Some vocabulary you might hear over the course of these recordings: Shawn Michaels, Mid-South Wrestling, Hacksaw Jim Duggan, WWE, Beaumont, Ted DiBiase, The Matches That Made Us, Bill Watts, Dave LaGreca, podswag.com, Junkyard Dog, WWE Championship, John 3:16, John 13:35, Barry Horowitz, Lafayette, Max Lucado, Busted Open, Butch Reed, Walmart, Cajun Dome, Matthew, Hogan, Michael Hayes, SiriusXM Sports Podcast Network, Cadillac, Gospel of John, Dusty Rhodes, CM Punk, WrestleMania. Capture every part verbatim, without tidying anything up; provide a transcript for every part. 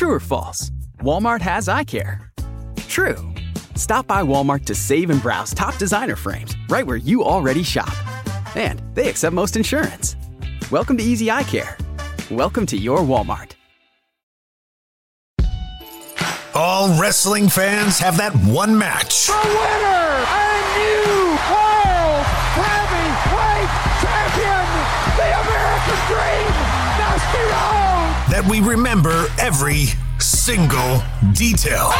True or false? Walmart has eye care. True. Stop by Walmart to save and browse top designer frames right where you already shop. And they accept most insurance. Welcome to Easy Eye Care. Welcome to your Walmart. All wrestling fans have that one match. The winner and new world heavyweight champion, the American Dream, Dusty Rhodes. That we remember every single detail.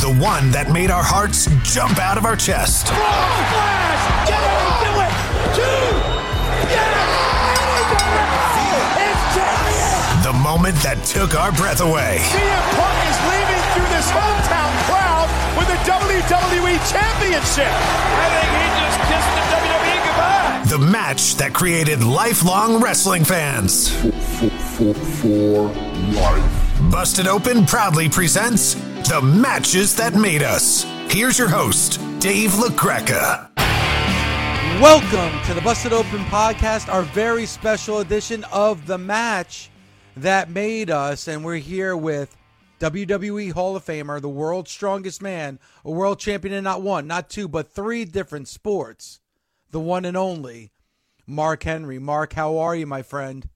The one that made our hearts jump out of our chest. Blow, flash, get it, do it, do get it, it, it's giant. The moment that took our breath away. C M Punk is leaving through this hometown crowd with the W W E Championship. I think he just kissed the W W E goodbye. The match that created lifelong wrestling fans. For, for, for, for life. Busted Open proudly presents The Matches That Made Us. Here's your host, Dave LaGreca. Welcome to the Busted Open podcast, our very special edition of The Match That Made Us. And we're here with W W E Hall of Famer, the world's strongest man, a world champion in not one, not two, but three different sports, the one and only Mark Henry. Mark, how are you, my friend?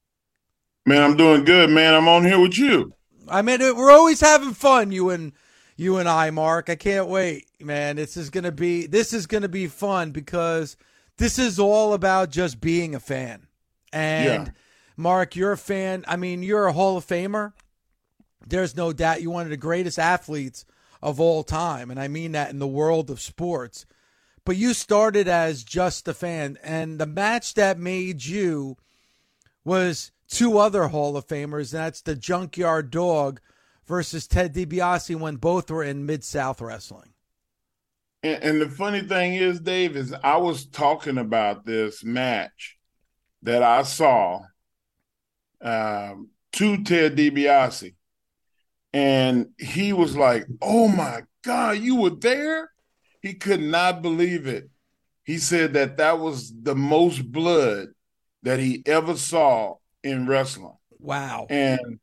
Man, I'm doing good, man. I'm on here with you. I mean, we're always having fun, you and you and I, Mark. I can't wait, man. This is gonna be this is gonna be fun because this is all about just being a fan. And yeah. Mark, you're a fan. I mean, you're a Hall of Famer. There's no doubt you're one of the greatest athletes of all time, and I mean that in the world of sports. But you started as just a fan, and the match that made you was two other Hall of Famers, and that's the Junkyard Dog versus Ted DiBiase when both were in Mid-South Wrestling. And, and the funny thing is, Dave, is I was talking about this match that I saw um, to Ted DiBiase, and he was like, oh, my God, you were there? He could not believe it. He said that that was the most blood that he ever saw in wrestling. Wow. And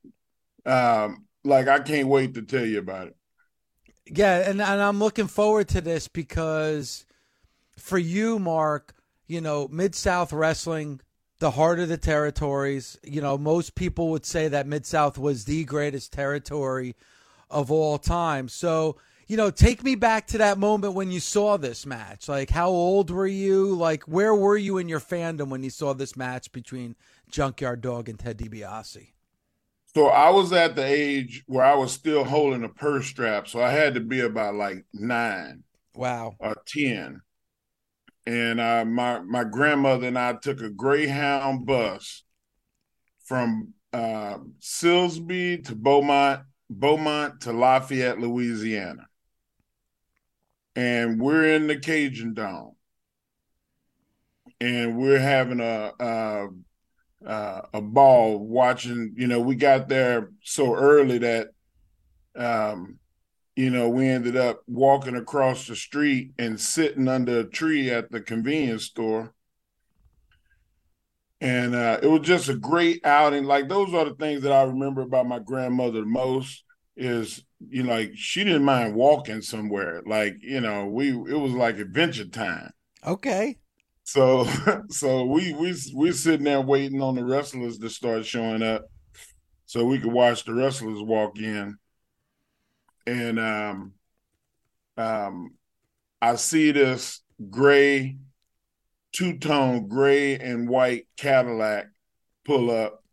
um like I can't wait to tell you about it. Yeah, and, and I'm looking forward to this because for you, Mark, you know, Mid-South Wrestling, the heart of the territories, you know, most people would say that Mid-South was the greatest territory of all time. So, you know, take me back to that moment when you saw this match. Like, how old were you? Like, where were you in your fandom when you saw this match between Junkyard Dog and Ted DiBiase? So I was at the age where I was still holding a purse strap, so I had to be about like nine. Wow. Or ten. And uh, my my grandmother and I took a Greyhound bus from uh, Silsby to Beaumont, Beaumont to Lafayette, Louisiana. And we're in the Cajun Dome. And we're having a... a Uh, a ball watching, you know, we got there so early that, um, you know, we ended up walking across the street and sitting under a tree at the convenience store. And uh, it was just a great outing. Like, those are the things that I remember about my grandmother the most is, you know, like she didn't mind walking somewhere. Like, you know, we, it was like adventure time. Okay. So, so we we we're sitting there waiting on the wrestlers to start showing up, so we could watch the wrestlers walk in. And um, um, I see this gray, two tone gray and white Cadillac pull up,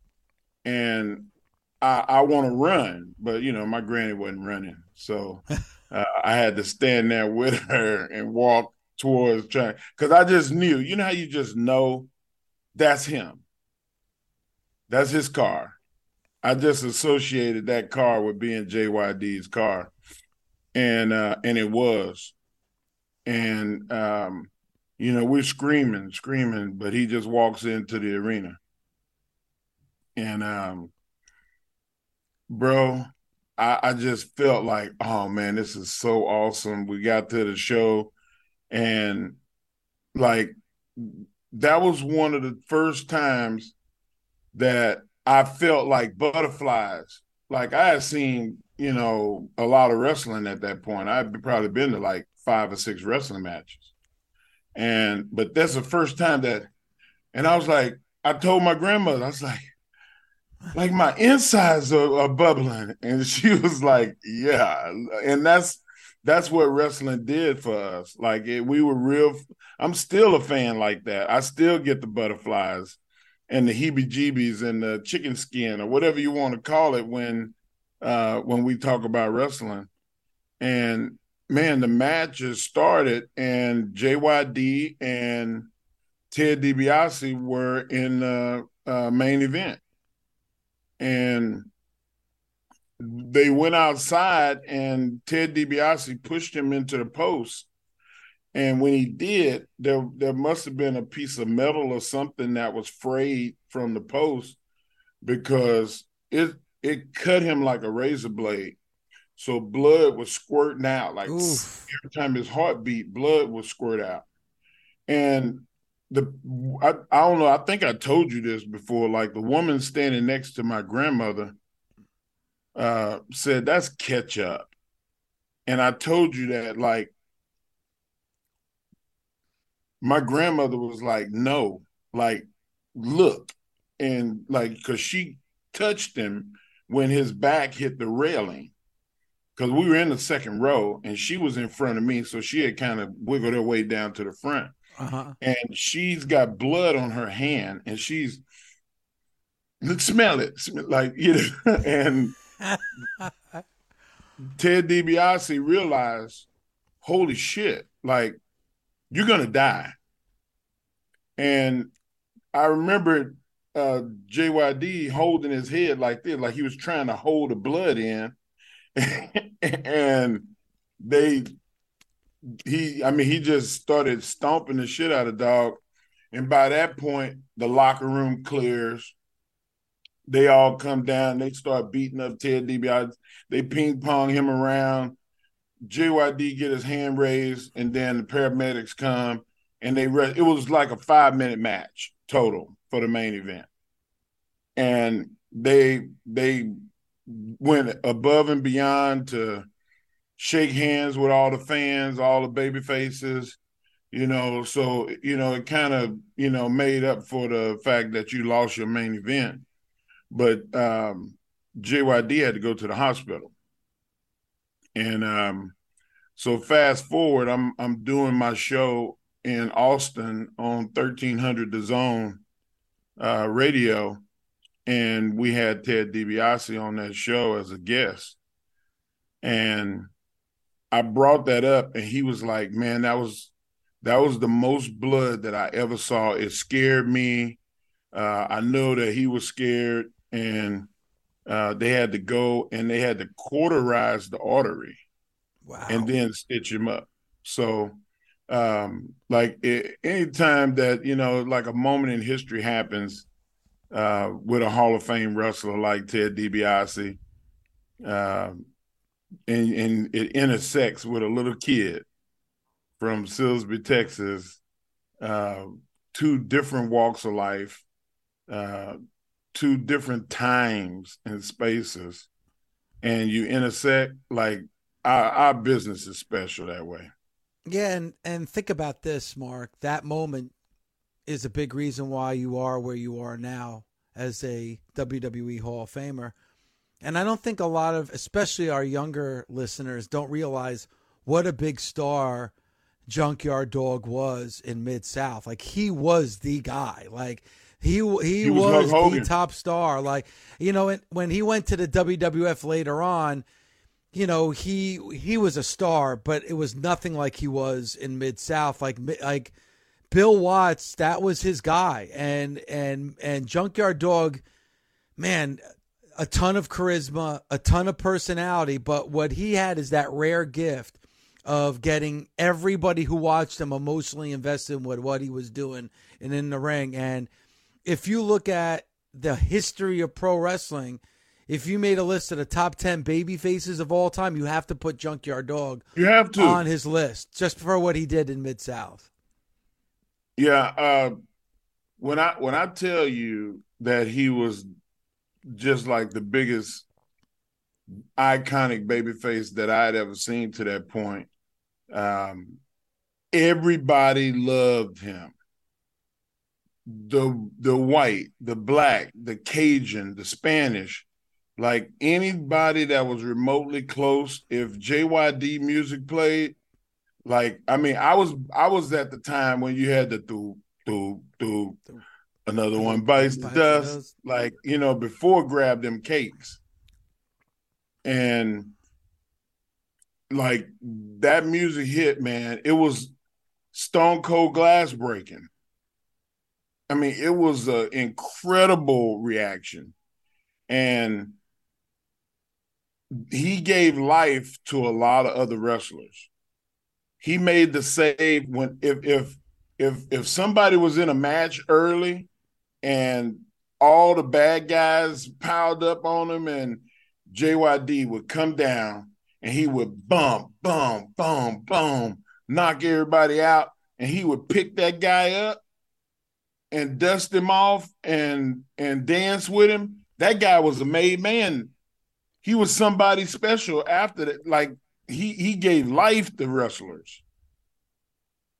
and I I want to run, but you know my granny wasn't running, so uh, I had to stand there with her and walk towards trying, because I just knew, you know how you just know that's him. That's his car. I just associated that car with being J Y D's car. And uh, and it was. And, um, you know, we're screaming, screaming, but he just walks into the arena. And, um, bro, I, I just felt like, oh, man, this is so awesome. We got to the show. And like that was one of the first times that I felt like butterflies. Like I had seen, you know, a lot of wrestling at that point. I'd probably been to like five or six wrestling matches. And, but that's the first time that, and I was like, I told my grandmother, I was like, like my insides are, are bubbling. And she was like, yeah. And that's, that's what wrestling did for us. Like it, we were real. I'm still a fan like that. I still get the butterflies and the heebie-jeebies and the chicken skin or whatever you want to call it when, uh, when we talk about wrestling. And man, the matches started and J Y D and Ted DiBiase were in the uh, main event. And they went outside and Ted DiBiase pushed him into the post. And when he did, there, there must have been a piece of metal or something that was frayed from the post because it it cut him like a razor blade. So blood was squirting out. Like Oof. Every time his heart beat, blood would squirt out. And the I, I don't know, I think I told you this before, like the woman standing next to my grandmother uh, said, that's ketchup. And I told you that like, my grandmother was like, no, like, look. And like, cause she touched him when his back hit the railing. Cause we were in the second row and she was in front of me. So she had kind of wiggled her way down to the front uh-huh. and she's got blood on her hand and she's smell it like, you know, and Ted DiBiase realized, holy shit, like, you're going to die. And I remember uh, J Y D holding his head like this, like he was trying to hold the blood in. And they, he, I mean, he just started stomping the shit out of Dog. And by that point, the locker room clears. They all come down. They start beating up Ted DiBiase. They ping pong him around. J Y D get his hand raised, and then the paramedics come, and they rest. It was like a five-minute match total for the main event. And they they went above and beyond to shake hands with all the fans, all the baby faces, you know. So, you know, it kind of, you know, made up for the fact that you lost your main event. But um, J Y D had to go to the hospital. And um, so fast forward, I'm I'm doing my show in Austin on thirteen hundred The Zone uh, radio, and we had Ted DiBiase on that show as a guest. And I brought that up, and he was like, "Man, that was that was the most blood that I ever saw. It scared me. Uh, I know that he was scared, and." Uh, they had to go and they had to cauterize the artery wow. and then stitch him up. So um, like it, anytime that, you know, like a moment in history happens uh, with a Hall of Fame wrestler like Ted DiBiase uh, and, and it intersects with a little kid from Silsby, Texas, uh, two different walks of life, uh, two different times and spaces, and you intersect. Like our, our business is special that way. Yeah. And, and think about this, Mark, that moment is a big reason why you are where you are now as a W W E Hall of Famer. And I don't think a lot of, especially our younger listeners, don't realize what a big star Junkyard Dog was in Mid-South. Like he was the guy, like, He he, he was, was the top star. Like, you know, when he went to the W W F later on, you know, he he was a star, but it was nothing like he was in Mid-South. Like like Bill Watts, that was his guy. And and and Junkyard Dog, man, a ton of charisma, a ton of personality. But what he had is that rare gift of getting everybody who watched him emotionally invested in what, what he was doing and in the ring. And if you look at the history of pro wrestling, if you made a list of the top ten baby faces of all time, you have to put Junkyard Dog you have to. on his list just for what he did in Mid-South. Yeah. Uh, when I when I tell you that he was just like the biggest iconic babyface that I had ever seen to that point, um, everybody loved him. The the white, the black, the Cajun, the Spanish, like anybody that was remotely close. If J Y D music played, like I mean, I was I was at the time when you had the do do do another one bites the dust, like you know before grab them cakes, and like that music hit, man. It was stone cold glass breaking. I mean, it was an incredible reaction. And he gave life to a lot of other wrestlers. He made the save when if if if if somebody was in a match early and all the bad guys piled up on him, and J Y D would come down and he would bump, bump, bump, bump, knock everybody out, and he would pick that guy up and dust him off and and dance with him. That guy was a made man. He was somebody special after that. Like, he he gave life to wrestlers.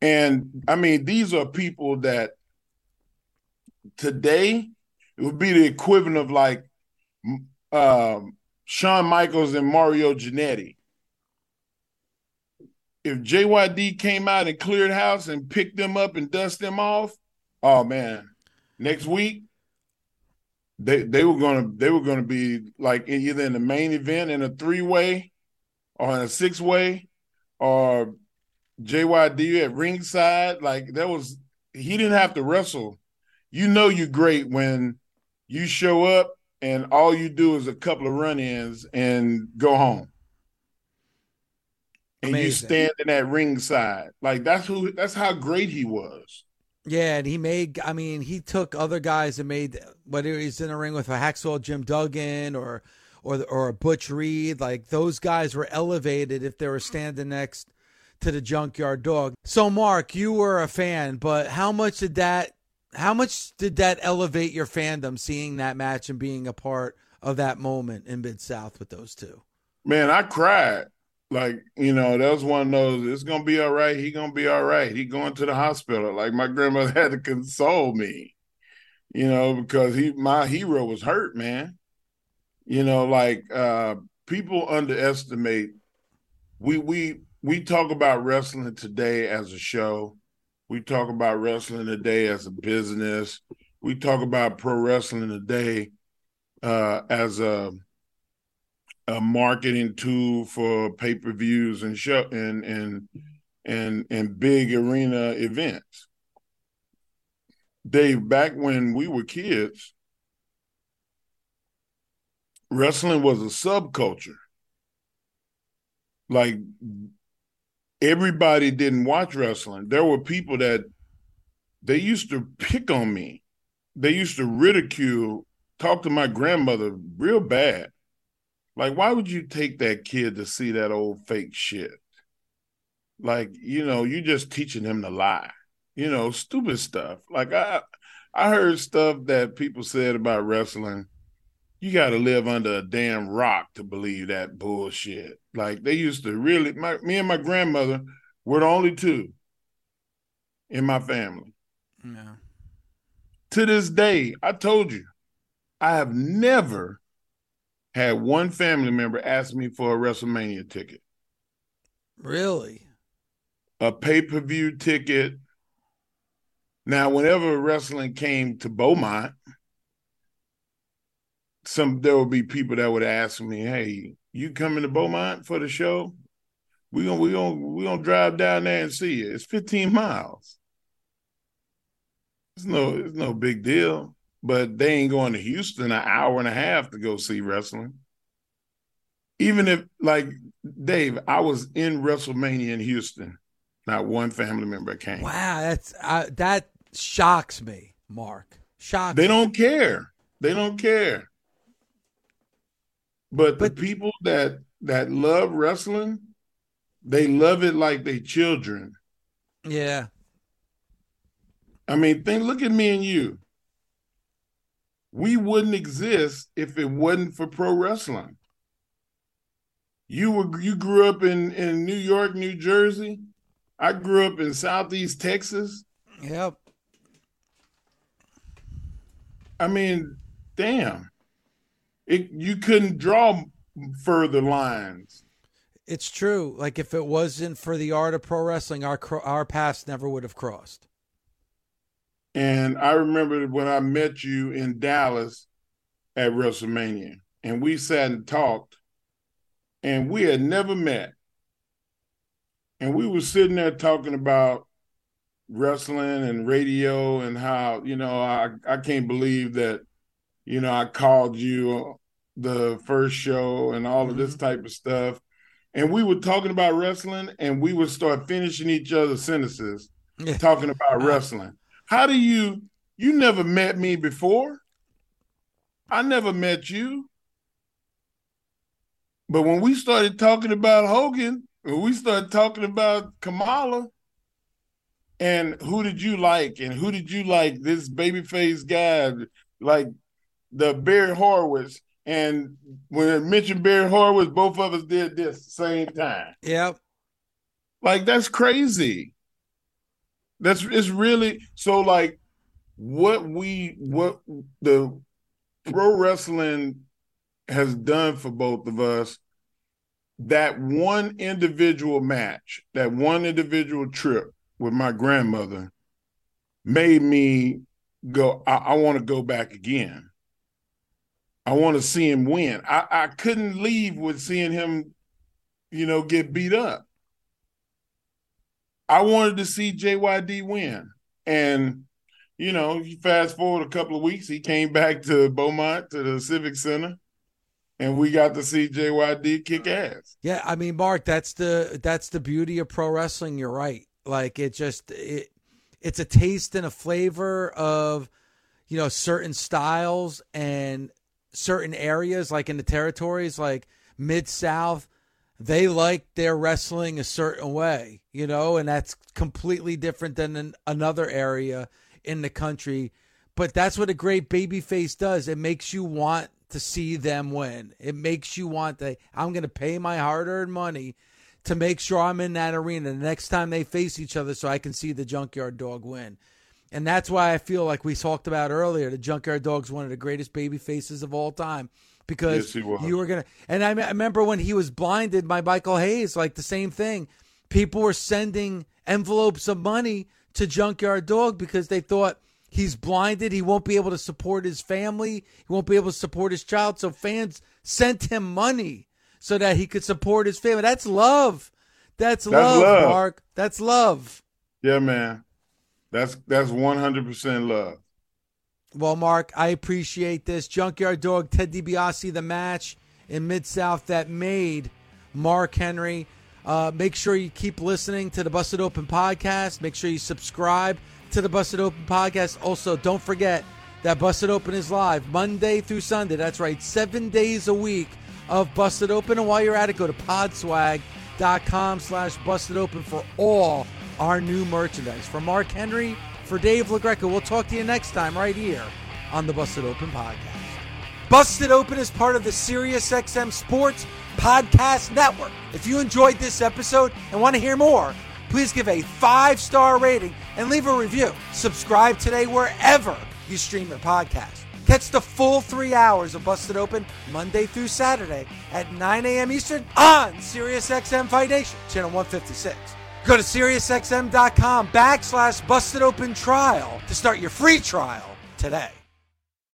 And, I mean, these are people that today it would be the equivalent of, like, um, Shawn Michaels and Mario Giannetti. If J Y D came out and cleared house and picked them up and dust them off, oh, man, next week, They they were gonna they were gonna be like either in the main event in a three way, or in a six way, or J Y D at ringside. Like that was he didn't have to wrestle. You know you're great when you show up and all you do is a couple of run ins and go home. And amazing. You standing at ringside. Like that's who that's how great he was. Yeah, and he made, I mean, he took other guys and made, whether he's in a ring with a Hacksaw Jim Duggan or or or a Butch Reed, like those guys were elevated if they were standing next to the Junkyard Dog. So, Mark, you were a fan, but how much did that, how much did that elevate your fandom, seeing that match and being a part of that moment in Mid-South with those two? Man, I cried. Like, you know, that was one of those, it's going to be all right. He going to be all right. He going to the hospital. Like, my grandmother had to console me, you know, because he my hero was hurt, man. You know, like, uh, people underestimate. We, we, we talk about wrestling today as a show. We talk about wrestling today as a business. We talk about pro wrestling today uh, as a a marketing tool for pay-per-views and show and and and and big arena events. Dave, back when we were kids, wrestling was a subculture. Like, everybody didn't watch wrestling. There were people that they used to pick on me. They used to ridicule, talk to my grandmother real bad. Like, why would you take that kid to see that old fake shit? Like, you know, you're just teaching him to lie. You know, stupid stuff. Like, I I heard stuff that people said about wrestling. You got to live under a damn rock to believe that bullshit. Like, they used to really, my, me and my grandmother were the only two in my family. No. To this day, I told you, I have never had one family member ask me for a WrestleMania ticket. Really? A pay-per-view ticket. Now, whenever wrestling came to Beaumont, some there would be people that would ask me, hey, you coming to Beaumont for the show? We're gonna, we're gonna, we're gonna drive down there and see you. It's fifteen miles. It's no, it's no big deal. But they ain't going to Houston an hour and a half to go see wrestling. Even if, like, Dave, I was in WrestleMania in Houston. Not one family member came. Wow, that's uh, that shocks me, Mark. Shocks. They don't care. They don't care. But, but the people that that love wrestling, they love it like they children. Yeah. I mean, think, look at me and you. We wouldn't exist if it wasn't for pro wrestling. You were you grew up in, in New York, New Jersey. I grew up in Southeast Texas. Yep. I mean, damn. It, you couldn't draw further lines. It's true. Like, if it wasn't for the art of pro wrestling, our our paths never would have crossed. And I remember when I met you in Dallas at WrestleMania, and we sat and talked, and we had never met. And we were sitting there talking about wrestling and radio and how, you know, I, I can't believe that, you know, I called you the first show and all of this type of stuff. And we were talking about wrestling, and we would start finishing each other's sentences yeah. talking about uh, wrestling. How do you, you never met me before. I never met you. But when we started talking about Hogan, when we started talking about Kamala, and who did you like, and who did you like, this babyface guy, like the Barry Horowitz. And when I mentioned Barry Horowitz, both of us did this at the same time. Yep. Like, that's crazy. That's it's really so like what we what the pro wrestling has done for both of us, that one individual match, that one individual trip with my grandmother made me go, I, I want to go back again. I want to see him win. I, I couldn't leave with seeing him, you know, get beat up. I wanted to see J Y D win. And, you know, you fast forward a couple of weeks, he came back to Beaumont, to the Civic Center, and we got to see J Y D kick ass. Yeah, I mean, Mark, that's the that's the beauty of pro wrestling. You're right. Like, it just, it it's a taste and a flavor of, you know, certain styles and certain areas, like in the territories, like Mid-South, they like their wrestling a certain way, you know, and that's completely different than in another area in the country. But that's what a great babyface does. It makes you want to see them win. It makes you want to, I'm going to pay my hard-earned money to make sure I'm in that arena the next time they face each other so I can see the Junkyard Dog win. And that's why I feel like we talked about earlier, the Junkyard Dog's one of the greatest baby faces of all time, because yes, you were going to, and I, m- I remember when he was blinded by Michael Hayes, like the same thing. People were sending envelopes of money to Junkyard Dog because they thought he's blinded. He won't be able to support his family. He won't be able to support his child. So fans sent him money so that he could support his family. That's love. That's, that's love, love, Mark. That's love. Yeah, man. That's that's one hundred percent love. Well, Mark, I appreciate this. Junkyard Dog, Ted DiBiase, the match in Mid-South that made Mark Henry. Uh, make sure you keep listening to the Busted Open podcast. Make sure you subscribe to the Busted Open podcast. Also, don't forget that Busted Open is live Monday through Sunday. That's right, seven days a week of Busted Open. And while you're at it, go to podswag.com slash Busted Open for all our new merchandise. For Mark Henry, for Dave LaGreca, we'll talk to you next time right here on the Busted Open podcast. Busted Open is part of the SiriusXM Sports Podcast Network. If you enjoyed this episode and want to hear more, please give a five-star rating and leave a review. Subscribe today wherever you stream your podcast. Catch the full three hours of Busted Open Monday through Saturday at nine a.m. Eastern on SiriusXM Fight Nation, channel one fifty-six. Go to SiriusXM.com backslash Busted Open Trial to start your free trial today.